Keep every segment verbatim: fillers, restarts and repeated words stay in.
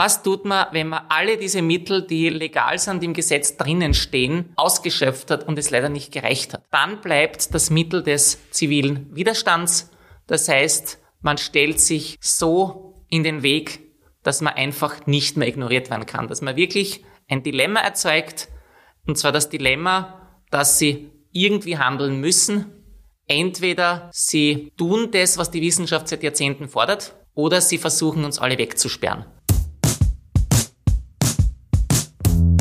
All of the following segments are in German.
Was tut man, wenn man alle diese Mittel, die legal sind, im Gesetz drinnen stehen, ausgeschöpft hat und es leider nicht gereicht hat? Dann bleibt das Mittel des zivilen Widerstands. Das heißt, man stellt sich so in den Weg, dass man einfach nicht mehr ignoriert werden kann. Dass man wirklich ein Dilemma erzeugt, und zwar das Dilemma, dass sie irgendwie handeln müssen. Entweder sie tun das, was die Wissenschaft seit Jahrzehnten fordert, oder sie versuchen, uns alle wegzusperren.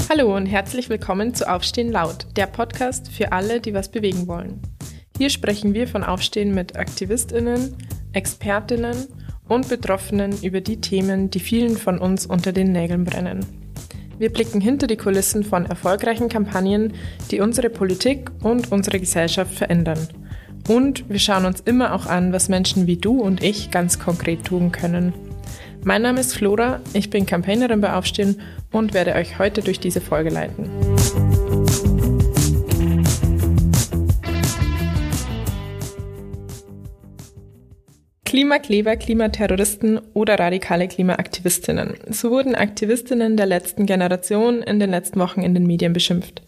Hallo und herzlich willkommen zu Aufstehen laut, der Podcast für alle, die was bewegen wollen. Hier sprechen wir von Aufstehen mit AktivistInnen, ExpertInnen und Betroffenen über die Themen, die vielen von uns unter den Nägeln brennen. Wir blicken hinter die Kulissen von erfolgreichen Kampagnen, die unsere Politik und unsere Gesellschaft verändern. Und wir schauen uns immer auch an, was Menschen wie du und ich ganz konkret tun können. Mein Name ist Flora, ich bin Campaignerin bei Aufstehen und werde euch heute durch diese Folge leiten. Klimakleber, Klimaterroristen oder radikale Klimaaktivistinnen. So wurden Aktivistinnen der letzten Generation in den letzten Wochen in den Medien beschimpft.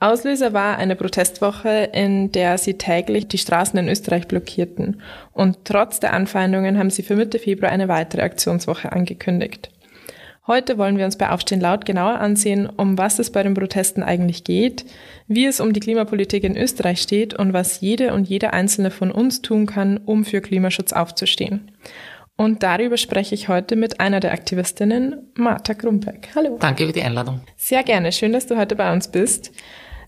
Auslöser war eine Protestwoche, in der sie täglich die Straßen in Österreich blockierten. Und trotz der Anfeindungen haben sie für Mitte Februar eine weitere Aktionswoche angekündigt. Heute wollen wir uns bei Aufstehen laut genauer ansehen, um was es bei den Protesten eigentlich geht, wie es um die Klimapolitik in Österreich steht und was jede und jeder Einzelne von uns tun kann, um für Klimaschutz aufzustehen. Und darüber spreche ich heute mit einer der Aktivistinnen, Marta Grumpeck. Hallo. Danke für die Einladung. Sehr gerne. Schön, dass du heute bei uns bist.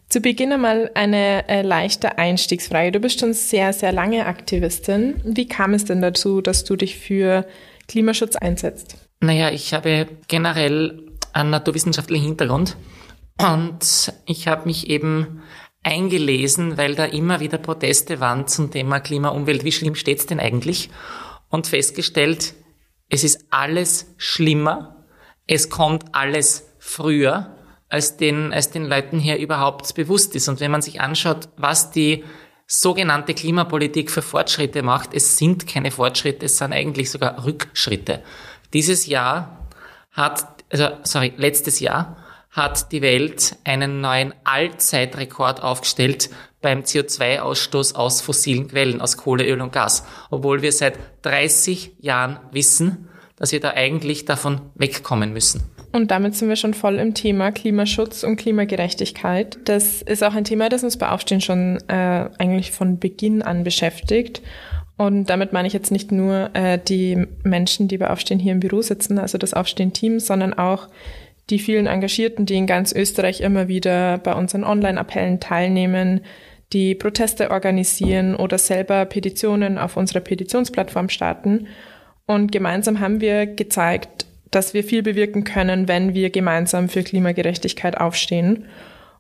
Zu Beginn einmal eine äh, leichte Einstiegsfrage. Du bist schon sehr, sehr lange Aktivistin. Wie kam es denn dazu, dass du dich für Klimaschutz einsetzt? Naja, ich habe generell einen naturwissenschaftlichen Hintergrund und ich habe mich eben eingelesen, weil da immer wieder Proteste waren zum Thema Klima, Umwelt. Wie schlimm steht's denn eigentlich? Und festgestellt, es ist alles schlimmer, es kommt alles früher, als den, als den Leuten hier überhaupt bewusst ist. Und wenn man sich anschaut, was die sogenannte Klimapolitik für Fortschritte macht, es sind keine Fortschritte, es sind eigentlich sogar Rückschritte. Dieses Jahr hat, also, sorry, letztes Jahr hat die Welt einen neuen Allzeitrekord aufgestellt beim C O zwei Ausstoß aus fossilen Quellen, aus Kohle, Öl und Gas. Obwohl wir seit dreißig Jahren wissen, dass wir da eigentlich davon wegkommen müssen. Und damit sind wir schon voll im Thema Klimaschutz und Klimagerechtigkeit. Das ist auch ein Thema, das uns bei Aufstehen schon äh, eigentlich von Beginn an beschäftigt. Und damit meine ich jetzt nicht nur äh, die Menschen, die bei Aufstehen hier im Büro sitzen, also das Aufstehen-Team, sondern auch die vielen Engagierten, die in ganz Österreich immer wieder bei unseren Online-Appellen teilnehmen, die Proteste organisieren oder selber Petitionen auf unserer Petitionsplattform starten. Und gemeinsam haben wir gezeigt, dass wir viel bewirken können, wenn wir gemeinsam für Klimagerechtigkeit aufstehen.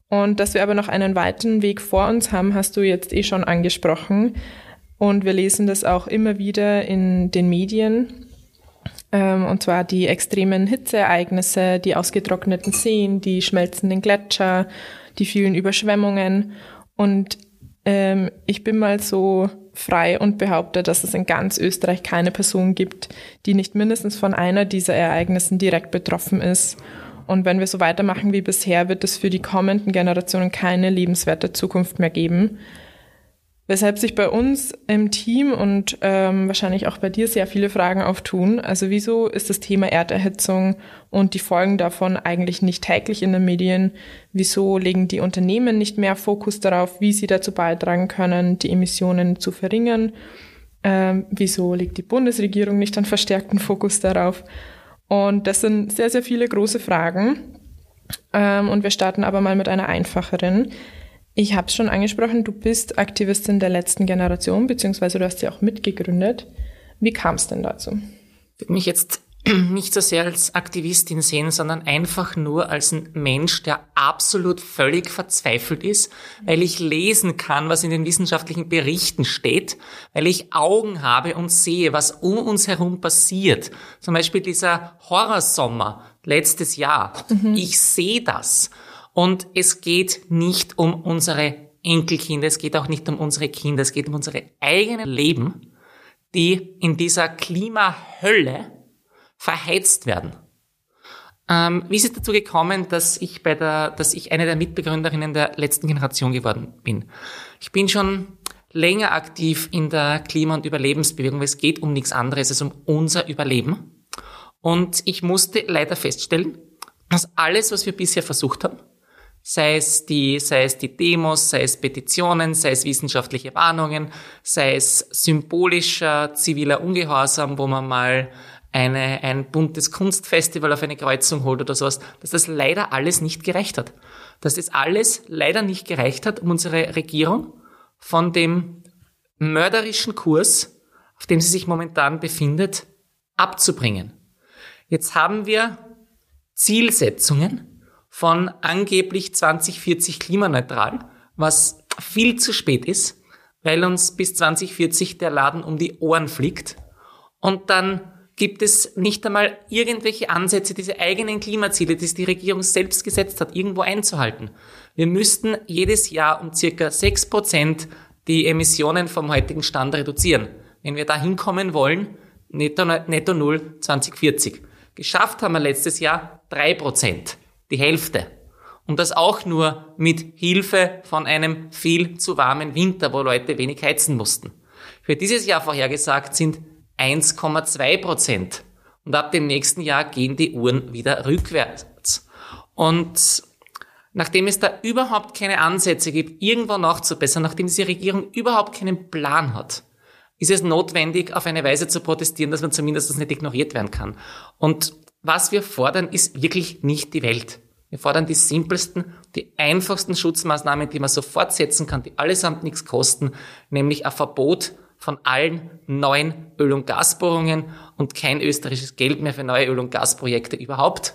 Und dass wir aber noch einen weiten Weg vor uns haben, hast du jetzt eh schon angesprochen. Und wir lesen das auch immer wieder in den Medien. Und zwar die extremen Hitzeereignisse, die ausgetrockneten Seen, die schmelzenden Gletscher, die vielen Überschwemmungen. Und ähm, ich bin mal so frei und behaupte, dass es in ganz Österreich keine Person gibt, die nicht mindestens von einer dieser Ereignissen direkt betroffen ist. Und wenn wir so weitermachen wie bisher, wird es für die kommenden Generationen keine lebenswerte Zukunft mehr geben. Weshalb sich bei uns im Team und ähm, wahrscheinlich auch bei dir sehr viele Fragen auftun. Also wieso ist das Thema Erderhitzung und die Folgen davon eigentlich nicht täglich in den Medien? Wieso legen die Unternehmen nicht mehr Fokus darauf, wie sie dazu beitragen können, die Emissionen zu verringern? Ähm, wieso legt die Bundesregierung nicht einen verstärkten Fokus darauf? Und das sind sehr, sehr viele große Fragen. Ähm, und wir starten aber mal mit einer einfacheren. Ich habe es schon angesprochen, du bist Aktivistin der letzten Generation, beziehungsweise du hast sie auch mitgegründet. Wie kam es denn dazu? Ich würde mich jetzt nicht so sehr als Aktivistin sehen, sondern einfach nur als ein Mensch, der absolut völlig verzweifelt ist, weil ich lesen kann, was in den wissenschaftlichen Berichten steht, weil ich Augen habe und sehe, was um uns herum passiert. Zum Beispiel dieser Horrorsommer letztes Jahr. Mhm. Ich sehe das. Und es geht nicht um unsere Enkelkinder, es geht auch nicht um unsere Kinder, es geht um unsere eigenen Leben, die in dieser Klimahölle verheizt werden. Ähm, wie ist es dazu gekommen, dass ich bei der, dass ich eine der Mitbegründerinnen der letzten Generation geworden bin? Ich bin schon länger aktiv in der Klima- und Überlebensbewegung, weil es geht um nichts anderes als um unser Überleben. Und ich musste leider feststellen, dass alles, was wir bisher versucht haben, sei es die, sei es die Demos, sei es Petitionen, sei es wissenschaftliche Warnungen, sei es symbolischer ziviler Ungehorsam, wo man mal eine, ein buntes Kunstfestival auf eine Kreuzung holt oder sowas, dass das leider alles nicht gereicht hat. Dass das alles leider nicht gereicht hat, um unsere Regierung von dem mörderischen Kurs, auf dem sie sich momentan befindet, abzubringen. Jetzt haben wir Zielsetzungen von angeblich zwanzig vierzig klimaneutral, was viel zu spät ist, weil uns bis zwanzig vierzig der Laden um die Ohren fliegt. Und dann gibt es nicht einmal irgendwelche Ansätze, diese eigenen Klimaziele, die die Regierung selbst gesetzt hat, irgendwo einzuhalten. Wir müssten jedes Jahr um circa sechs Prozent die Emissionen vom heutigen Stand reduzieren. Wenn wir da hinkommen wollen, netto, netto null zwanzig vierzig. Geschafft haben wir letztes Jahr drei Prozent. Die Hälfte. Und das auch nur mit Hilfe von einem viel zu warmen Winter, wo Leute wenig heizen mussten. Für dieses Jahr vorhergesagt sind eins Komma zwei Prozent. Und ab dem nächsten Jahr gehen die Uhren wieder rückwärts. Und nachdem es da überhaupt keine Ansätze gibt, irgendwo nachzubessern, nachdem diese Regierung überhaupt keinen Plan hat, ist es notwendig, auf eine Weise zu protestieren, dass man zumindest nicht ignoriert werden kann. Und was wir fordern, ist wirklich nicht die Welt. Wir fordern die simpelsten, die einfachsten Schutzmaßnahmen, die man sofort setzen kann, die allesamt nichts kosten, nämlich ein Verbot von allen neuen Öl- und Gasbohrungen und kein österreichisches Geld mehr für neue Öl- und Gasprojekte überhaupt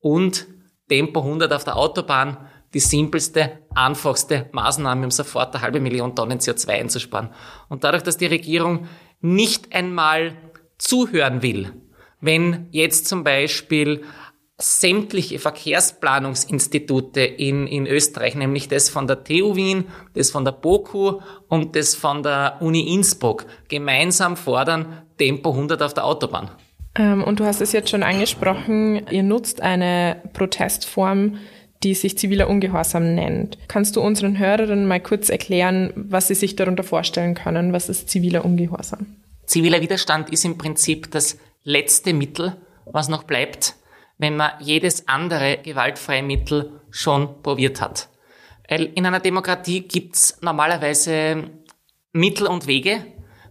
und Tempo hundert auf der Autobahn, die simpelste, einfachste Maßnahme, um sofort eine halbe Million Tonnen C O zwei einzusparen. Und dadurch, dass die Regierung nicht einmal zuhören will, wenn jetzt zum Beispiel sämtliche Verkehrsplanungsinstitute in, in Österreich, nämlich das von der T U Wien, das von der BOKU und das von der Uni Innsbruck, gemeinsam fordern Tempo hundert auf der Autobahn. Ähm, und du hast es jetzt schon angesprochen, ihr nutzt eine Protestform, die sich ziviler Ungehorsam nennt. Kannst du unseren Hörerinnen mal kurz erklären, was sie sich darunter vorstellen können? Was ist ziviler Ungehorsam? Ziviler Widerstand ist im Prinzip das letzte Mittel, was noch bleibt, wenn man jedes andere gewaltfreie Mittel schon probiert hat. Weil in einer Demokratie gibt's normalerweise Mittel und Wege,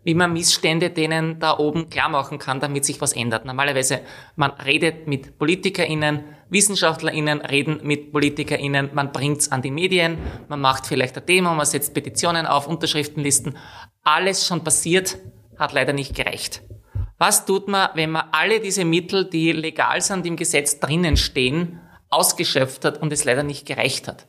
wie man Missstände denen da oben klar machen kann, damit sich was ändert. Normalerweise, man redet mit PolitikerInnen, WissenschaftlerInnen reden mit PolitikerInnen, man bringt's an die Medien, man macht vielleicht ein Thema, man setzt Petitionen auf, Unterschriftenlisten. Alles schon passiert, hat leider nicht gereicht. Was tut man, wenn man alle diese Mittel, die legal sind, die im Gesetz drinnen stehen, ausgeschöpft hat und es leider nicht gereicht hat?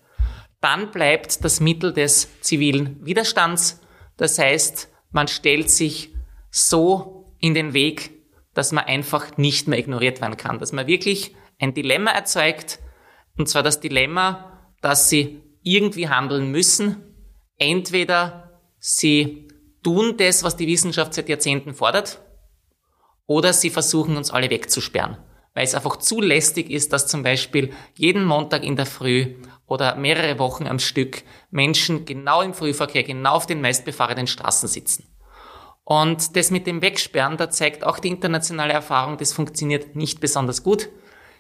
Dann bleibt das Mittel des zivilen Widerstands. Das heißt, man stellt sich so in den Weg, dass man einfach nicht mehr ignoriert werden kann. Dass man wirklich ein Dilemma erzeugt, und zwar das Dilemma, dass sie irgendwie handeln müssen. Entweder sie tun das, was die Wissenschaft seit Jahrzehnten fordert, oder sie versuchen, uns alle wegzusperren, weil es einfach zu lästig ist, dass zum Beispiel jeden Montag in der Früh oder mehrere Wochen am Stück Menschen genau im Frühverkehr, genau auf den meistbefahrenen Straßen sitzen. Und das mit dem Wegsperren, da zeigt auch die internationale Erfahrung, das funktioniert nicht besonders gut.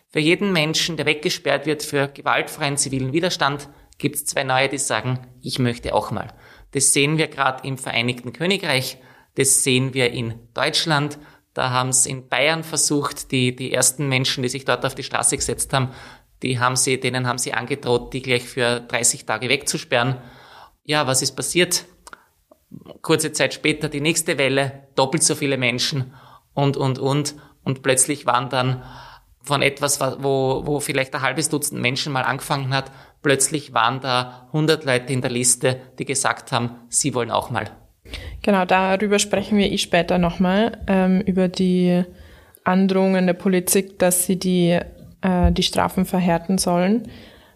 Für jeden Menschen, der weggesperrt wird für gewaltfreien zivilen Widerstand, gibt es zwei neue, die sagen, ich möchte auch mal. Das sehen wir gerade im Vereinigten Königreich, das sehen wir in Deutschland. Da haben es in Bayern versucht, die, die ersten Menschen, die sich dort auf die Straße gesetzt haben, die haben sie, denen haben sie angedroht, die gleich für dreißig Tage wegzusperren. Ja, was ist passiert? Kurze Zeit später die nächste Welle, doppelt so viele Menschen und, und, und. Und plötzlich waren dann von etwas, wo, wo vielleicht ein halbes Dutzend Menschen mal angefangen hat, plötzlich waren da hundert Leute in der Liste, die gesagt haben, sie wollen auch mal. Genau, darüber sprechen wir eh später nochmal, ähm, über die Androhungen der Politik, dass sie die, äh, die Strafen verhärten sollen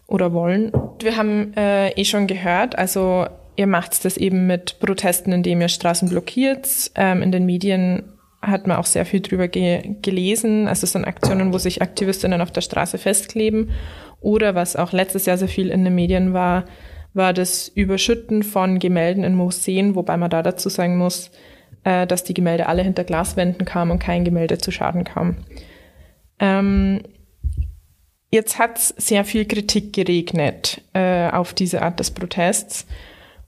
oder wollen. Wir haben äh, eh schon gehört, also ihr macht das eben mit Protesten, indem ihr Straßen blockiert, ähm, in den Medien hat man auch sehr viel drüber ge- gelesen. Also es sind Aktionen, wo sich AktivistInnen auf der Straße festkleben. Oder was auch letztes Jahr sehr viel in den Medien war, war das Überschütten von Gemälden in Museen, wobei man da dazu sagen muss, äh, dass die Gemälde alle hinter Glaswänden kamen und kein Gemälde zu Schaden kam. Ähm, jetzt hat es sehr viel Kritik geregnet äh, auf diese Art des Protests.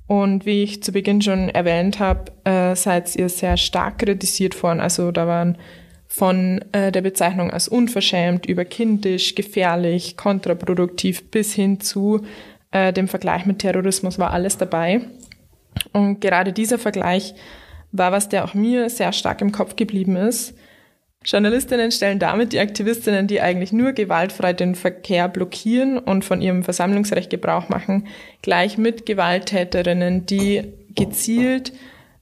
Und wie ich zu Beginn schon erwähnt habe, äh, seid ihr sehr stark kritisiert worden. Also da waren von äh, der Bezeichnung als unverschämt über kindisch, gefährlich, kontraproduktiv bis hin zu äh, dem Vergleich mit Terrorismus war alles dabei. Und gerade dieser Vergleich war was, der auch mir sehr stark im Kopf geblieben ist. Journalistinnen stellen damit die Aktivistinnen, die eigentlich nur gewaltfrei den Verkehr blockieren und von ihrem Versammlungsrecht Gebrauch machen, gleich mit Gewalttäterinnen, die gezielt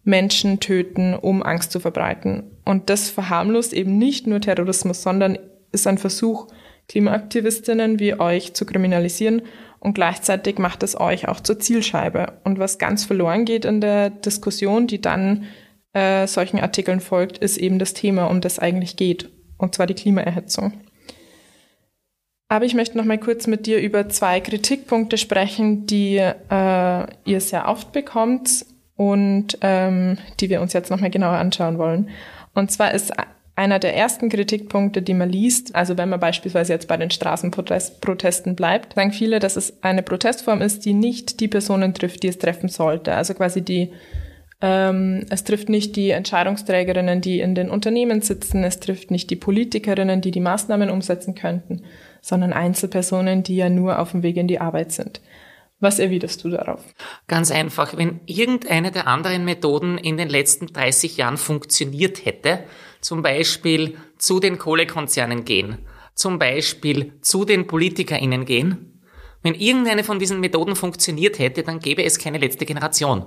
Menschen töten, um Angst zu verbreiten. Und das verharmlost eben nicht nur Terrorismus, sondern ist ein Versuch, Klimaaktivistinnen wie euch zu kriminalisieren, und gleichzeitig macht es euch auch zur Zielscheibe. Und was ganz verloren geht in der Diskussion, die dann Äh, solchen Artikeln folgt, ist eben das Thema, um das eigentlich geht, und zwar die Klimaerhitzung. Aber ich möchte noch mal kurz mit dir über zwei Kritikpunkte sprechen, die äh, ihr sehr oft bekommt und ähm, die wir uns jetzt noch mal genauer anschauen wollen. Und zwar ist einer der ersten Kritikpunkte, die man liest, also wenn man beispielsweise jetzt bei den Straßenprotesten bleibt, sagen viele, dass es eine Protestform ist, die nicht die Personen trifft, die es treffen sollte. Also quasi die Ähm, es trifft nicht die Entscheidungsträgerinnen, die in den Unternehmen sitzen, es trifft nicht die Politikerinnen, die die Maßnahmen umsetzen könnten, sondern Einzelpersonen, die ja nur auf dem Weg in die Arbeit sind. Was erwiderst du darauf? Ganz einfach, wenn irgendeine der anderen Methoden in den letzten dreißig Jahren funktioniert hätte, zum Beispiel zu den Kohlekonzernen gehen, zum Beispiel zu den PolitikerInnen gehen, wenn irgendeine von diesen Methoden funktioniert hätte, dann gäbe es keine letzte Generation.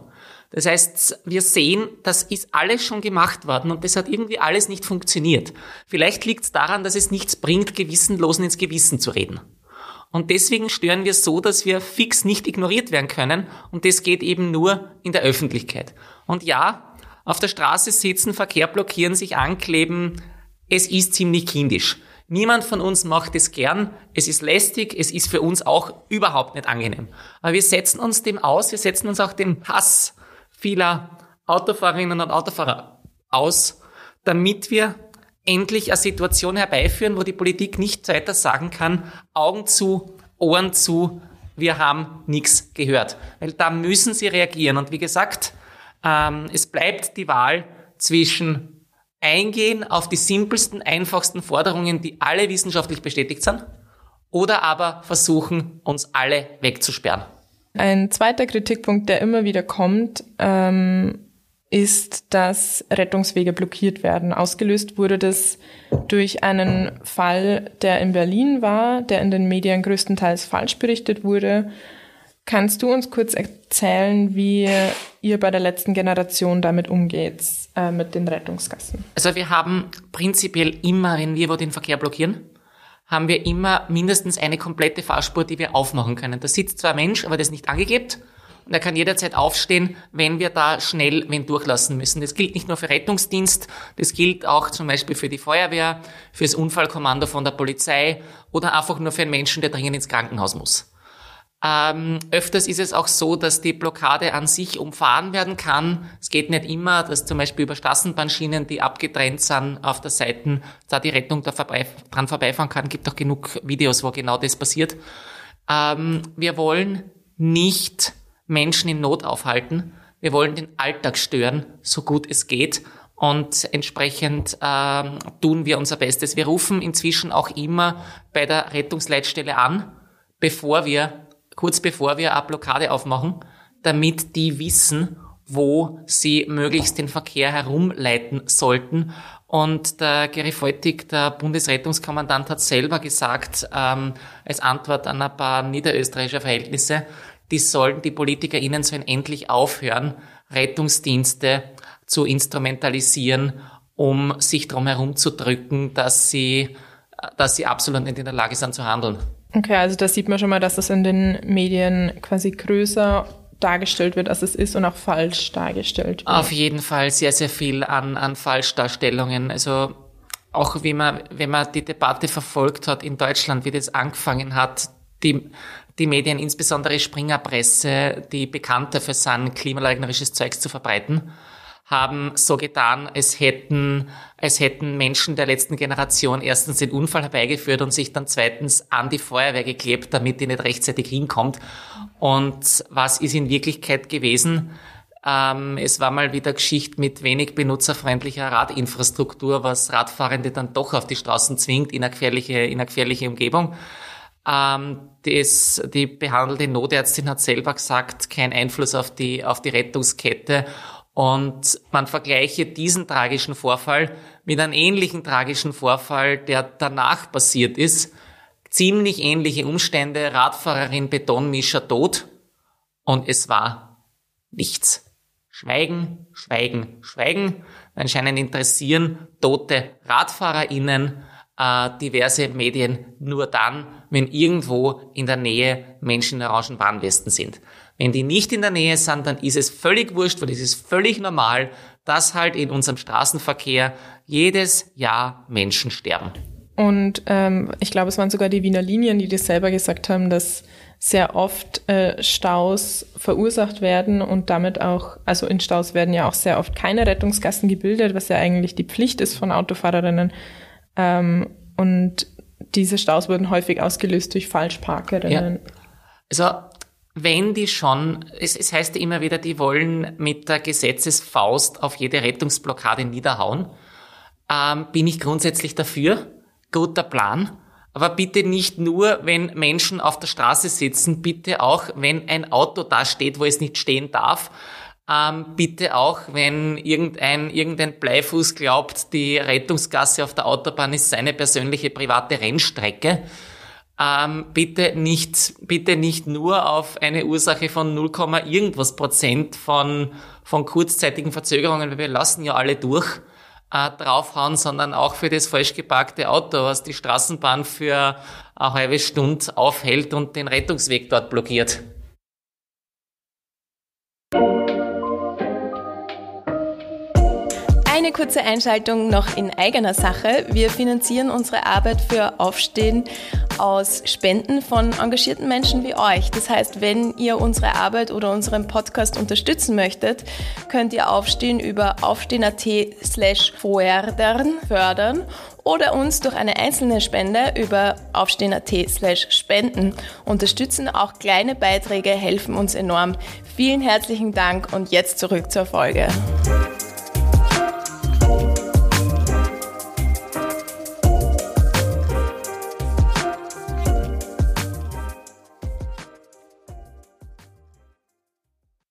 Das heißt, wir sehen, das ist alles schon gemacht worden und das hat irgendwie alles nicht funktioniert. Vielleicht liegt es daran, dass es nichts bringt, Gewissenlosen ins Gewissen zu reden. Und deswegen stören wir so, dass wir fix nicht ignoriert werden können, und das geht eben nur in der Öffentlichkeit. Und ja, auf der Straße sitzen, Verkehr blockieren, sich ankleben, es ist ziemlich kindisch. Niemand von uns macht es gern, es ist lästig, es ist für uns auch überhaupt nicht angenehm. Aber wir setzen uns dem aus, wir setzen uns auch dem Hass vieler Autofahrerinnen und Autofahrer aus, damit wir endlich eine Situation herbeiführen, wo die Politik nicht weiter sagen kann, Augen zu, Ohren zu, wir haben nichts gehört. Weil da müssen sie reagieren. Und wie gesagt, ähm, es bleibt die Wahl zwischen eingehen auf die simpelsten, einfachsten Forderungen, die alle wissenschaftlich bestätigt sind, oder aber versuchen, uns alle wegzusperren. Ein zweiter Kritikpunkt, der immer wieder kommt, ähm, ist, dass Rettungswege blockiert werden. Ausgelöst wurde das durch einen Fall, der in Berlin war, der in den Medien größtenteils falsch berichtet wurde. Kannst du uns kurz erzählen, wie ihr bei der letzten Generation damit umgeht, äh, mit den Rettungsgassen? Also wir haben prinzipiell immer, wenn wir wo den Verkehr blockieren, haben wir immer mindestens eine komplette Fahrspur, die wir aufmachen können. Da sitzt zwar ein Mensch, aber das ist nicht angeklebt. Und er kann jederzeit aufstehen, wenn wir da schnell wen durchlassen müssen. Das gilt nicht nur für Rettungsdienst, das gilt auch zum Beispiel für die Feuerwehr, fürs Unfallkommando von der Polizei oder einfach nur für einen Menschen, der dringend ins Krankenhaus muss. Ähm, öfters ist es auch so, dass die Blockade an sich umfahren werden kann. Es geht nicht immer, dass zum Beispiel über Straßenbahnschienen, die abgetrennt sind auf der Seite, da die Rettung da vorbei, dran vorbeifahren kann. Es gibt auch genug Videos, wo genau das passiert. Ähm, wir wollen nicht Menschen in Not aufhalten. Wir wollen den Alltag stören, so gut es geht. Und entsprechend ähm, tun wir unser Bestes. Wir rufen inzwischen auch immer bei der Rettungsleitstelle an, bevor wir kurz bevor wir eine Blockade aufmachen, damit die wissen, wo sie möglichst den Verkehr herumleiten sollten. Und der Geri Feutig, der Bundesrettungskommandant, hat selber gesagt, ähm, als Antwort an ein paar niederösterreichische Verhältnisse, die sollen die PolitikerInnen sollen endlich aufhören, Rettungsdienste zu instrumentalisieren, um sich drum herumzudrücken, dass sie, dass sie absolut nicht in der Lage sind zu handeln. Okay, also da sieht man schon mal, dass das in den Medien quasi größer dargestellt wird, als es ist und auch falsch dargestellt wird. Auf jeden Fall sehr, sehr viel an, an Falschdarstellungen. Also auch wie man, wenn man die Debatte verfolgt hat in Deutschland, wie das angefangen hat, die, die Medien, insbesondere Springerpresse, die bekannt dafür sind, klimaleugnerisches Zeugs zu verbreiten, haben so getan, als hätten, als hätten Menschen der letzten Generation erstens den Unfall herbeigeführt und sich dann zweitens an die Feuerwehr geklebt, damit die nicht rechtzeitig hinkommt. Und was ist in Wirklichkeit gewesen? Ähm, es war mal wieder Geschichte mit wenig benutzerfreundlicher Radinfrastruktur, was Radfahrende dann doch auf die Straßen zwingt in eine gefährliche, in eine gefährliche Umgebung. Ähm, das, die behandelte Notärztin hat selber gesagt, kein Einfluss auf die, auf die Rettungskette. Und man vergleiche diesen tragischen Vorfall mit einem ähnlichen tragischen Vorfall, der danach passiert ist. Ziemlich ähnliche Umstände, Radfahrerin, Betonmischer, tot. Und es war nichts. Schweigen, schweigen, schweigen. Anscheinend interessieren tote RadfahrerInnen äh, diverse Medien nur dann, wenn irgendwo in der Nähe Menschen in orangen Warnwesten sind. Wenn die nicht in der Nähe sind, dann ist es völlig wurscht, weil es ist völlig normal, dass halt in unserem Straßenverkehr jedes Jahr Menschen sterben. Und ähm, ich glaube, es waren sogar die Wiener Linien, die das selber gesagt haben, dass sehr oft äh, Staus verursacht werden und damit auch, also in Staus werden ja auch sehr oft keine Rettungsgassen gebildet, was ja eigentlich die Pflicht ist von Autofahrerinnen. Ähm, und diese Staus wurden häufig ausgelöst durch Falschparkerinnen. Ja. Also wenn die schon, es, es heißt ja immer wieder, die wollen mit der Gesetzesfaust auf jede Rettungsblockade niederhauen, ähm, bin ich grundsätzlich dafür. Guter Plan. Aber bitte nicht nur, wenn Menschen auf der Straße sitzen, bitte auch, wenn ein Auto da steht, wo es nicht stehen darf, ähm, bitte auch, wenn irgendein, irgendein Bleifuß glaubt, die Rettungsgasse auf der Autobahn ist seine persönliche private Rennstrecke. Ähm, bitte nicht, bitte nicht nur auf eine Ursache von null, irgendwas Prozent von, von kurzzeitigen Verzögerungen, weil wir lassen ja alle durch, äh, draufhauen, sondern auch für das falsch geparkte Auto, was die Straßenbahn für eine halbe Stunde aufhält und den Rettungsweg dort blockiert. Eine kurze Einschaltung noch in eigener Sache. Wir finanzieren unsere Arbeit für Aufstehen aus Spenden von engagierten Menschen wie euch. Das heißt, wenn ihr unsere Arbeit oder unseren Podcast unterstützen möchtet, könnt ihr Aufstehen über aufstehen.at slash fördern fördern oder uns durch eine einzelne Spende über aufstehen.at slash spenden unterstützen. Auch kleine Beiträge helfen uns enorm. Vielen herzlichen Dank und jetzt zurück zur Folge.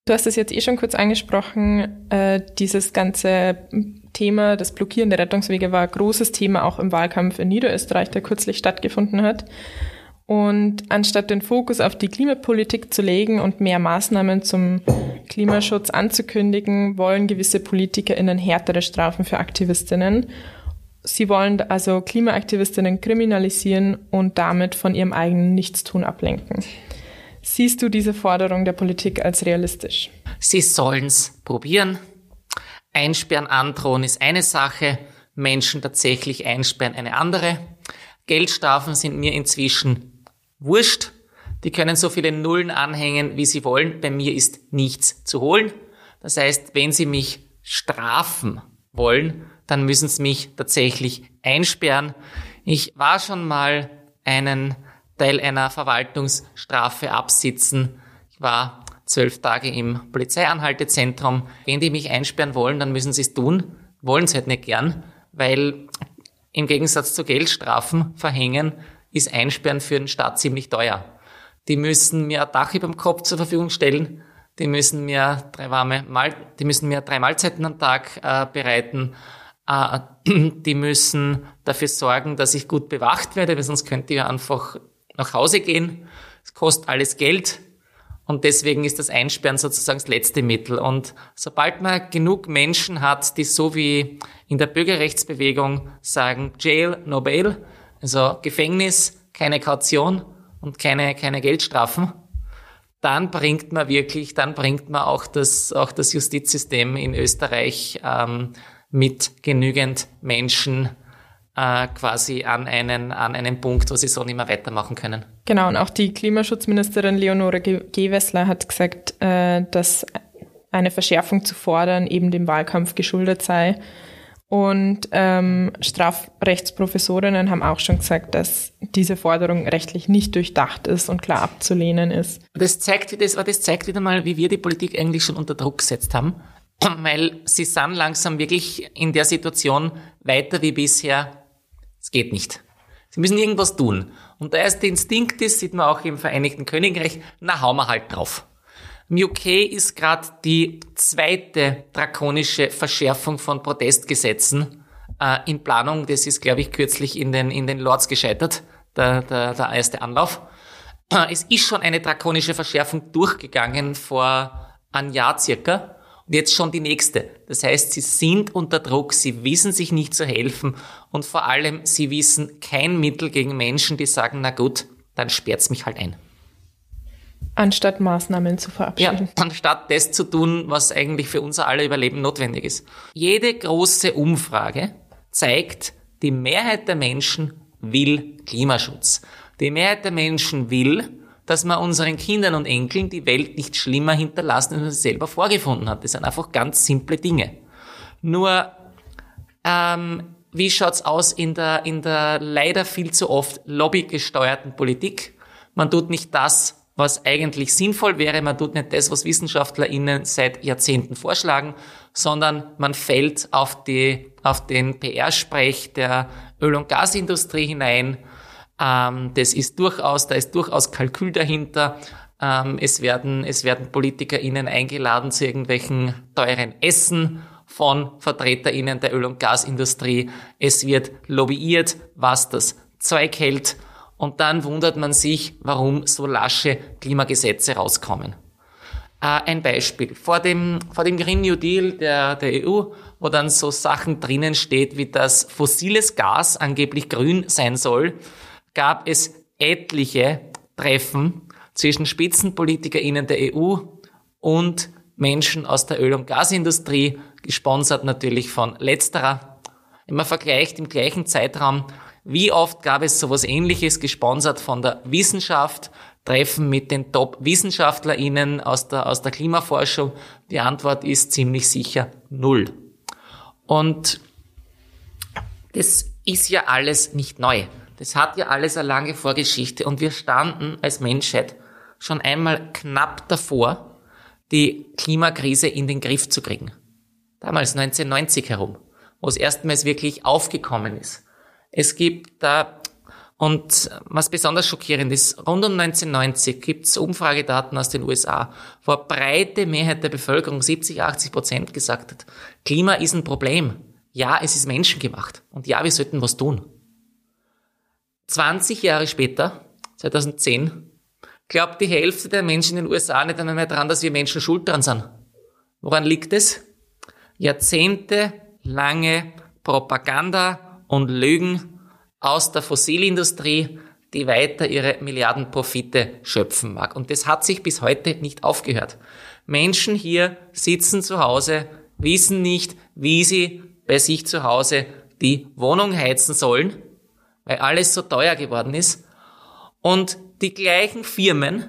Du hast es jetzt eh schon kurz angesprochen, äh, dieses ganze Thema, das Blockieren der Rettungswege war ein großes Thema auch im Wahlkampf in Niederösterreich, der kürzlich stattgefunden hat. Und anstatt den Fokus auf die Klimapolitik zu legen und mehr Maßnahmen zum Klimaschutz anzukündigen, wollen gewisse PolitikerInnen härtere Strafen für AktivistInnen. Sie wollen also KlimaaktivistInnen kriminalisieren und damit von ihrem eigenen Nichtstun ablenken. Siehst du diese Forderung der Politik als realistisch? Sie sollen's probieren. Einsperren, androhen ist eine Sache, Menschen tatsächlich einsperren eine andere. Geldstrafen sind mir inzwischen wurscht. Die können so viele Nullen anhängen, wie sie wollen. Bei mir ist nichts zu holen. Das heißt, wenn sie mich strafen wollen, dann müssen sie mich tatsächlich einsperren. Ich war schon mal einen Teil einer Verwaltungsstrafe absitzen. Ich war zwölf Tage im Polizeianhaltezentrum. Wenn die mich einsperren wollen, dann müssen sie es tun. Wollen es halt nicht gern, weil im Gegensatz zu Geldstrafen verhängen, ist Einsperren für den Staat ziemlich teuer. Die müssen mir ein Dach über dem Kopf zur Verfügung stellen. Die müssen mir drei warme Mahl- die müssen mir drei Mahlzeiten am Tag äh, bereiten. Äh, die müssen dafür sorgen, dass ich gut bewacht werde, weil sonst könnt ihr ja einfach nach Hause gehen, es kostet alles Geld und deswegen ist das Einsperren sozusagen das letzte Mittel. Und sobald man genug Menschen hat, die so wie in der Bürgerrechtsbewegung sagen, Jail, no bail, also Gefängnis, keine Kaution und keine, keine Geldstrafen, dann bringt man wirklich, dann bringt man auch das, auch das Justizsystem in Österreich ähm, mit genügend Menschen äh, quasi an einen, an einen Punkt, wo sie so nicht mehr weitermachen können. Genau, und auch die Klimaschutzministerin Leonore Gewessler hat gesagt, äh, dass eine Verschärfung zu fordern eben dem Wahlkampf geschuldet sei. Und ähm, Strafrechtsprofessorinnen haben auch schon gesagt, dass diese Forderung rechtlich nicht durchdacht ist und klar abzulehnen ist. Das zeigt, das, das zeigt wieder mal, wie wir die Politik eigentlich schon unter Druck gesetzt haben, weil sie sind langsam wirklich in der Situation weiter wie bisher. Es geht nicht. Sie müssen irgendwas tun. Und der erste Instinkt ist, sieht man auch im Vereinigten Königreich, na, hauen wir halt drauf. Im U K ist gerade die zweite drakonische Verschärfung von Protestgesetzen äh, in Planung. Das ist, glaube ich, kürzlich in den, in den Lords gescheitert, der, der, der erste Anlauf. Äh, es ist schon eine drakonische Verschärfung durchgegangen vor einem Jahr circa und jetzt schon die nächste. Das heißt, sie sind unter Druck, sie wissen sich nicht zu helfen und vor allem, sie wissen kein Mittel gegen Menschen, die sagen, na gut, dann sperrt's mich halt ein. Anstatt Maßnahmen zu verabschieden. Ja, anstatt das zu tun, was eigentlich für unser aller Überleben notwendig ist. Jede große Umfrage zeigt, die Mehrheit der Menschen will Klimaschutz. Die Mehrheit der Menschen will, dass wir unseren Kindern und Enkeln die Welt nicht schlimmer hinterlassen, als man sie selber vorgefunden hat. Das sind einfach ganz simple Dinge. Nur, ähm, wie schaut's aus in der, in der leider viel zu oft lobbygesteuerten Politik? Man tut nicht das, was eigentlich sinnvoll wäre, man tut nicht das, was WissenschaftlerInnen seit Jahrzehnten vorschlagen, sondern man fällt auf die, auf den P R-Sprech der Öl- und Gasindustrie hinein. Ähm, das ist durchaus, da ist durchaus Kalkül dahinter. Ähm, es werden, es werden PolitikerInnen eingeladen zu irgendwelchen teuren Essen von VertreterInnen der Öl- und Gasindustrie. Es wird lobbyiert, was das Zeug hält. Und dann wundert man sich, warum so lasche Klimagesetze rauskommen. Äh, ein Beispiel. Vor dem, vor dem Green New Deal der, der E U, wo dann so Sachen drinnen steht, wie dass fossiles Gas angeblich grün sein soll, gab es etliche Treffen zwischen SpitzenpolitikerInnen der E U und Menschen aus der Öl- und Gasindustrie, gesponsert natürlich von letzterer. Wenn man vergleicht im gleichen Zeitraum, wie oft gab es sowas Ähnliches, gesponsert von der Wissenschaft, Treffen mit den Top-WissenschaftlerInnen aus der, aus der Klimaforschung? Die Antwort ist ziemlich sicher null. Und das ist ja alles nicht neu. Das hat ja alles eine lange Vorgeschichte und wir standen als Menschheit schon einmal knapp davor, die Klimakrise in den Griff zu kriegen. Damals neunzehnhundertneunzig herum, wo es erstmals wirklich aufgekommen ist. Es gibt da, und was besonders schockierend ist, rund um neunzehnhundertneunzig gibt es Umfragedaten aus den U S A, wo eine breite Mehrheit der Bevölkerung, siebzig, achtzig Prozent, gesagt hat, Klima ist ein Problem. Ja, es ist menschengemacht. Und ja, wir sollten was tun. zwanzig Jahre später, zweitausendzehn, glaubt die Hälfte der Menschen in den U S A nicht einmal mehr daran, dass wir Menschen schuld dran sind. Woran liegt es? Jahrzehntelange Propaganda und Lügen aus der Fossilindustrie, die weiter ihre Milliardenprofite schöpfen mag. Und das hat sich bis heute nicht aufgehört. Menschen hier sitzen zu Hause, wissen nicht, wie sie bei sich zu Hause die Wohnung heizen sollen, weil alles so teuer geworden ist. Und die gleichen Firmen,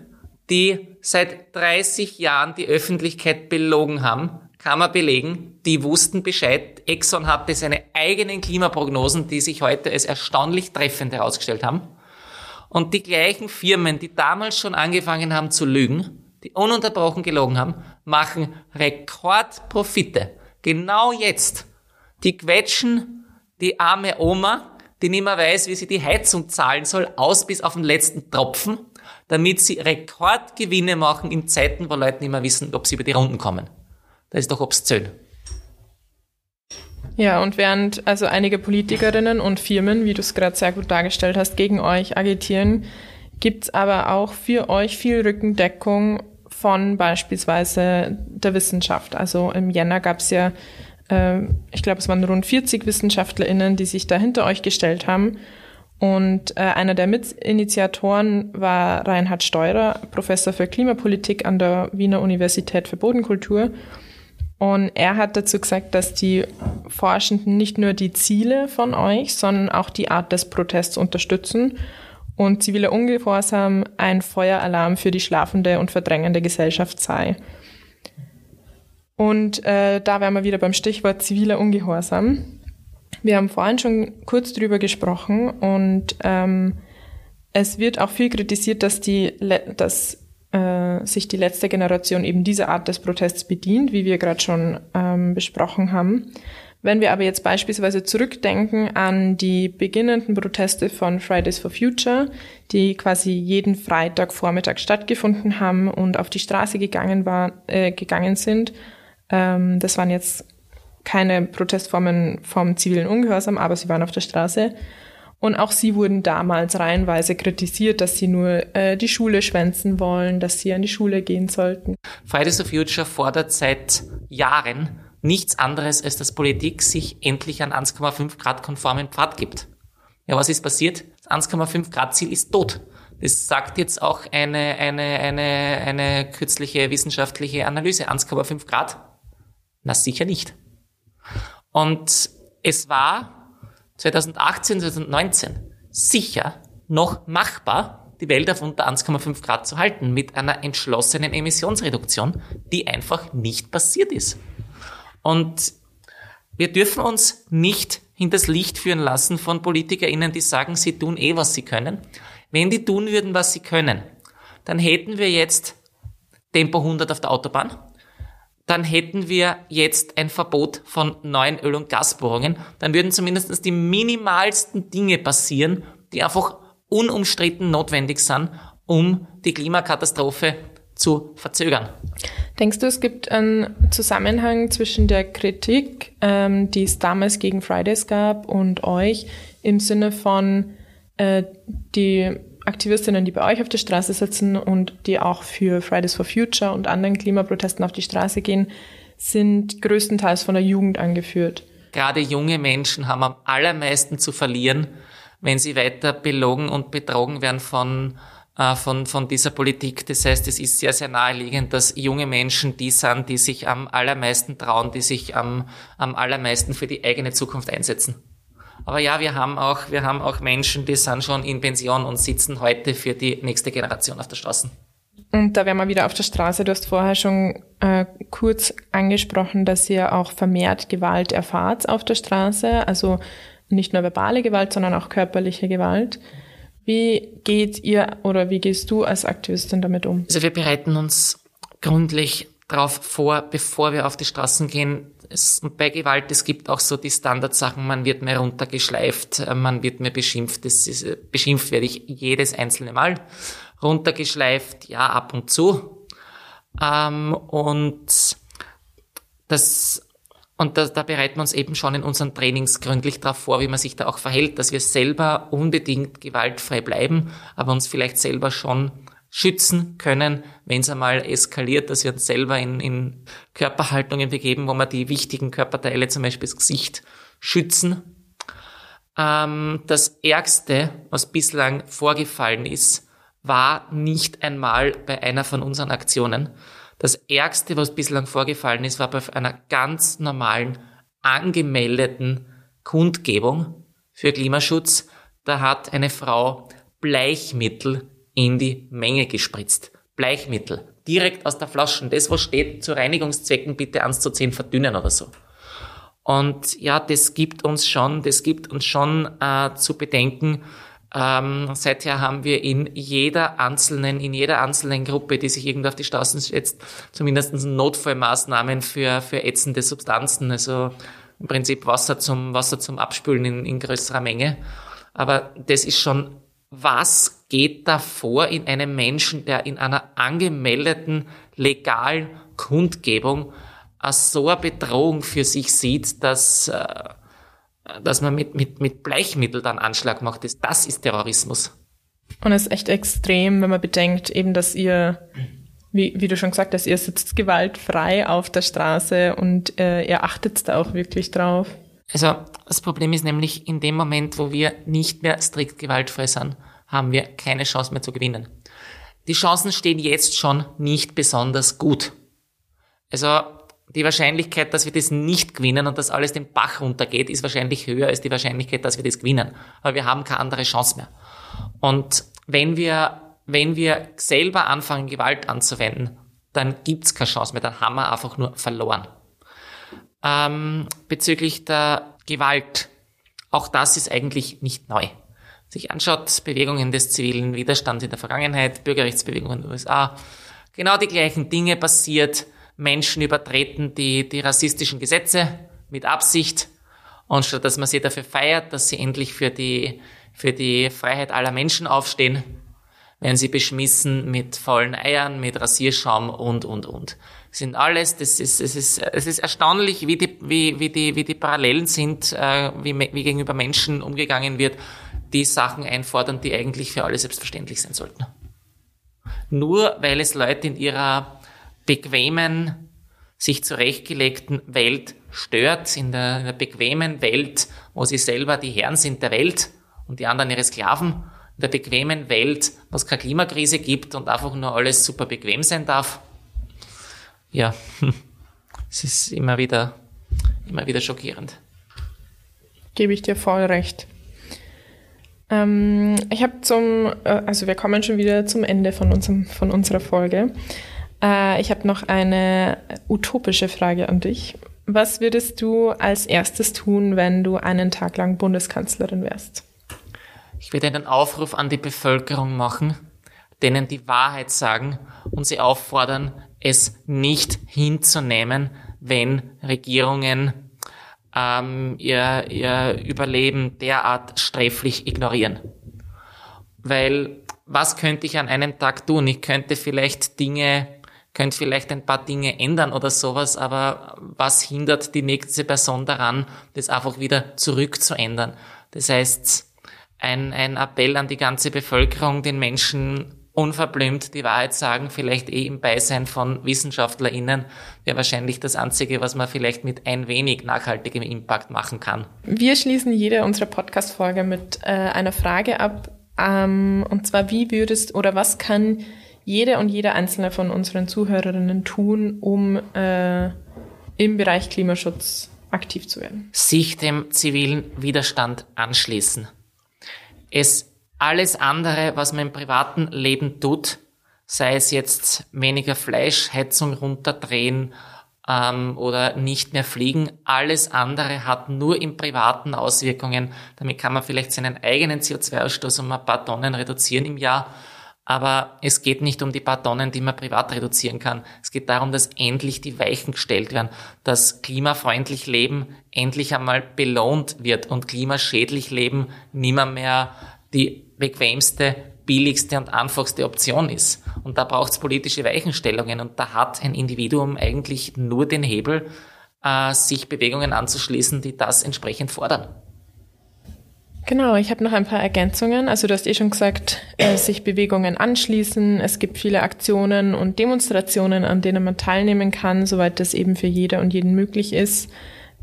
die seit dreißig Jahren die Öffentlichkeit belogen haben, kann man belegen, die wussten Bescheid. Exxon hatte seine eigenen Klimaprognosen, die sich heute als erstaunlich treffend herausgestellt haben. Und die gleichen Firmen, die damals schon angefangen haben zu lügen, die ununterbrochen gelogen haben, machen Rekordprofite. Genau jetzt. Die quetschen die arme Oma, die nicht mehr weiß, wie sie die Heizung zahlen soll, aus bis auf den letzten Tropfen, damit sie Rekordgewinne machen in Zeiten, wo Leute nicht mehr wissen, ob sie über die Runden kommen. Das ist doch obszön. Ja, und während also einige Politikerinnen und Firmen, wie du es gerade sehr gut dargestellt hast, gegen euch agitieren, gibt's aber auch für euch viel Rückendeckung von beispielsweise der Wissenschaft. Also im Jänner gab's ja, äh, ich glaube, es waren rund vierzig WissenschaftlerInnen, die sich da hinter euch gestellt haben. Und äh, einer der Mitinitiatoren war Reinhard Steurer, Professor für Klimapolitik an der Wiener Universität für Bodenkultur. Und er hat dazu gesagt, dass die Forschenden nicht nur die Ziele von euch, sondern auch die Art des Protests unterstützen und ziviler Ungehorsam ein Feueralarm für die schlafende und verdrängende Gesellschaft sei. Und äh, da wären wir wieder beim Stichwort ziviler Ungehorsam. Wir haben vorhin schon kurz drüber gesprochen und ähm, es wird auch viel kritisiert, dass, die, dass äh, sich die letzte Generation eben dieser Art des Protests bedient, wie wir gerade schon ähm, besprochen haben. Wenn wir aber jetzt beispielsweise zurückdenken an die beginnenden Proteste von Fridays for Future, die quasi jeden Freitagvormittag stattgefunden haben und auf die Straße gegangen, war, äh, gegangen sind, ähm, das waren jetzt keine Protestformen vom zivilen Ungehorsam, aber sie waren auf der Straße. Und auch sie wurden damals reihenweise kritisiert, dass sie nur äh, die Schule schwänzen wollen, dass sie an die Schule gehen sollten. Fridays for Future fordert seit Jahren nichts anderes, als dass Politik sich endlich an eins Komma fünf Grad konformen Pfad gibt. Ja, was ist passiert? Das eins Komma fünf Grad Ziel ist tot. Das sagt jetzt auch eine, eine, eine, eine kürzliche wissenschaftliche Analyse. eins Komma fünf Grad? Na sicher nicht. Und es war zweitausendachtzehn, zweitausendneunzehn sicher noch machbar, die Welt auf unter eins Komma fünf Grad zu halten mit einer entschlossenen Emissionsreduktion, die einfach nicht passiert ist. Und wir dürfen uns nicht hinters Licht führen lassen von PolitikerInnen, die sagen, sie tun eh, was sie können. Wenn die tun würden, was sie können, dann hätten wir jetzt Tempo hundert auf der Autobahn, dann hätten wir jetzt ein Verbot von neuen Öl- und Gasbohrungen. Dann würden zumindest die minimalsten Dinge passieren, die einfach unumstritten notwendig sind, um die Klimakatastrophe zu verzögern. Denkst du, es gibt einen Zusammenhang zwischen der Kritik, ähm, die es damals gegen Fridays gab, und euch im Sinne von äh, die Aktivistinnen, die bei euch auf der Straße sitzen und die auch für Fridays for Future und anderen Klimaprotesten auf die Straße gehen, sind größtenteils von der Jugend angeführt? Gerade junge Menschen haben am allermeisten zu verlieren, wenn sie weiter belogen und betrogen werden von, äh, von, von dieser Politik. Das heißt, es ist sehr, sehr naheliegend, dass junge Menschen die sind, die sich am allermeisten trauen, die sich am, am allermeisten für die eigene Zukunft einsetzen. Aber ja, wir haben auch, wir haben auch Menschen, die sind schon in Pension und sitzen heute für die nächste Generation auf der Straße. Und da wären wir wieder auf der Straße. Du hast vorher schon äh, kurz angesprochen, dass ihr auch vermehrt Gewalt erfahrt auf der Straße. Also nicht nur verbale Gewalt, sondern auch körperliche Gewalt. Wie geht ihr oder wie gehst du als Aktivistin damit um? Also wir bereiten uns gründlich darauf vor, bevor wir auf die Straßen gehen. Es, und bei Gewalt, es gibt auch so die Standardsachen, man wird mir runtergeschleift, man wird mir beschimpft, das ist, beschimpft werde ich jedes einzelne Mal, runtergeschleift, ja, ab und zu. Ähm, und das, und da, da bereiten wir uns eben schon in unseren Trainings gründlich darauf vor, wie man sich da auch verhält, dass wir selber unbedingt gewaltfrei bleiben, aber uns vielleicht selber schon schützen können, wenn es einmal eskaliert, dass wir uns selber in, in Körperhaltungen begeben, wo wir die wichtigen Körperteile, zum Beispiel das Gesicht, schützen. Ähm, das Ärgste, was bislang vorgefallen ist, war nicht einmal bei einer von unseren Aktionen. Das Ärgste, was bislang vorgefallen ist, war bei einer ganz normalen, angemeldeten Kundgebung für Klimaschutz. Da hat eine Frau Bleichmittel in die Menge gespritzt. Bleichmittel. Direkt aus der Flasche. Das, was steht, zu Reinigungszwecken bitte eins zu zehn verdünnen oder so. Und ja, das gibt uns schon, das gibt uns schon äh, zu bedenken. Ähm, seither haben wir in jeder einzelnen, in jeder einzelnen Gruppe, die sich irgendwie auf die Straßen setzt, zumindest Notfallmaßnahmen für, für ätzende Substanzen. Also im Prinzip Wasser zum, Wasser zum Abspülen in, in größerer Menge. Aber das ist schon, was geht da vor in einem Menschen, der in einer angemeldeten, legalen Kundgebung so eine Bedrohung für sich sieht, dass, dass man mit, mit, mit Bleichmittel dann Anschlag macht. Das ist Terrorismus. Und es ist echt extrem, wenn man bedenkt, eben, dass ihr, wie, wie du schon gesagt hast, ihr sitzt gewaltfrei auf der Straße und äh, ihr achtet da auch wirklich drauf. Also das Problem ist nämlich, in dem Moment, wo wir nicht mehr strikt gewaltfrei sind, haben wir keine Chance mehr zu gewinnen. Die Chancen stehen jetzt schon nicht besonders gut. Also die Wahrscheinlichkeit, dass wir das nicht gewinnen und dass alles den Bach runtergeht, ist wahrscheinlich höher als die Wahrscheinlichkeit, dass wir das gewinnen. Aber wir haben keine andere Chance mehr. Und wenn wir wenn wir selber anfangen, Gewalt anzuwenden, dann gibt's keine Chance mehr, dann haben wir einfach nur verloren. Ähm, bezüglich der Gewalt, auch das ist eigentlich nicht neu. Sich anschaut, Bewegungen des zivilen Widerstands in der Vergangenheit, Bürgerrechtsbewegungen in den U S A, genau die gleichen Dinge passiert. Menschen übertreten die, die rassistischen Gesetze mit Absicht und statt dass man sie dafür feiert, dass sie endlich für die, für die Freiheit aller Menschen aufstehen, werden sie beschmissen mit faulen Eiern, mit Rasierschaum und, und, und. Das sind alles, das ist, es ist, es ist erstaunlich, wie die, wie, wie die, wie die Parallelen sind, äh, wie, wie gegenüber Menschen umgegangen wird, die Sachen einfordern, die eigentlich für alle selbstverständlich sein sollten. Nur weil es Leute in ihrer bequemen, sich zurechtgelegten Welt stört, in der, in der bequemen Welt, wo sie selber die Herren sind der Welt und die anderen ihre Sklaven, in der bequemen Welt, wo es keine Klimakrise gibt und einfach nur alles super bequem sein darf. Ja, es ist immer wieder, immer wieder schockierend. Gebe ich dir voll recht. Ähm, ich habe zum, also wir kommen schon wieder zum Ende von unserem, von unserer Folge. Äh, ich habe noch eine utopische Frage an dich. Was würdest du als erstes tun, wenn du einen Tag lang Bundeskanzlerin wärst? Ich werde einen Aufruf an die Bevölkerung machen, denen die Wahrheit sagen und sie auffordern, es nicht hinzunehmen, wenn Regierungen ähm, ihr, ihr Überleben derart sträflich ignorieren. Weil was könnte ich an einem Tag tun? Ich könnte vielleicht Dinge, könnte vielleicht ein paar Dinge ändern oder sowas, aber was hindert die nächste Person daran, das einfach wieder zurückzuändern? Das heißt, Ein, ein Appell an die ganze Bevölkerung, den Menschen unverblümt die Wahrheit sagen, vielleicht eh im Beisein von WissenschaftlerInnen, wäre wahrscheinlich das Einzige, was man vielleicht mit ein wenig nachhaltigem Impact machen kann. Wir schließen jede unserer Podcast-Folge mit äh, einer Frage ab, ähm, und zwar, wie würdest oder was kann jede und jeder einzelne von unseren ZuhörerInnen tun, um äh, im Bereich Klimaschutz aktiv zu werden? Sich dem zivilen Widerstand anschließen. Es alles andere, was man im privaten Leben tut, sei es jetzt weniger Fleisch, Heizung runterdrehen ähm, oder nicht mehr fliegen, alles andere hat nur im Privaten Auswirkungen. Damit kann man vielleicht seinen eigenen C O zwei Ausstoß um ein paar Tonnen reduzieren im Jahr, aber es geht nicht um die paar Tonnen, die man privat reduzieren kann. Es geht darum, dass endlich die Weichen gestellt werden, dass klimafreundlich Leben endlich einmal belohnt wird und klimaschädlich Leben nimmer mehr die bequemste, billigste und einfachste Option ist. Und da braucht es politische Weichenstellungen. Und da hat ein Individuum eigentlich nur den Hebel, äh, sich Bewegungen anzuschließen, die das entsprechend fordern. Genau, ich habe noch ein paar Ergänzungen. Also du hast eh schon gesagt, äh, sich Bewegungen anschließen. Es gibt viele Aktionen und Demonstrationen, an denen man teilnehmen kann, soweit das eben für jede und jeden möglich ist.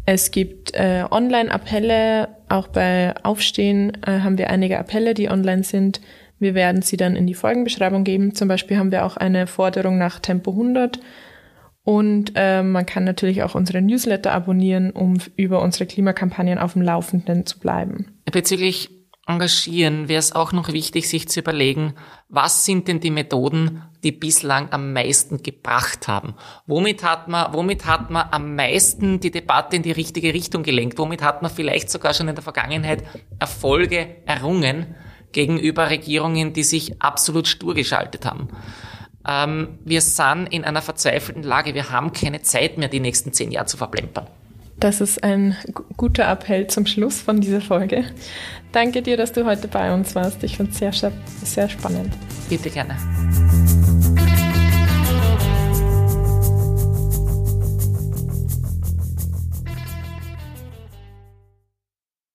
Es gibt äh, Online-Appelle, auch bei Aufstehen äh, haben wir einige Appelle, die online sind. Wir werden sie dann in die Folgenbeschreibung geben. Zum Beispiel haben wir auch eine Forderung nach Tempo hundert. Und äh, man kann natürlich auch unsere Newsletter abonnieren, um über unsere Klimakampagnen auf dem Laufenden zu bleiben. Bezüglich Engagieren wäre es auch noch wichtig, sich zu überlegen, was sind denn die Methoden, die bislang am meisten gebracht haben? Womit hat man, womit hat man am meisten die Debatte in die richtige Richtung gelenkt? Womit hat man vielleicht sogar schon in der Vergangenheit Erfolge errungen gegenüber Regierungen, die sich absolut stur geschaltet haben? Ähm, wir sind in einer verzweifelten Lage. Wir haben keine Zeit mehr, die nächsten zehn Jahre zu verplempern. Das ist ein g- guter Appell zum Schluss von dieser Folge. Danke dir, dass du heute bei uns warst. Ich fand es sehr, sehr spannend. Bitte gerne.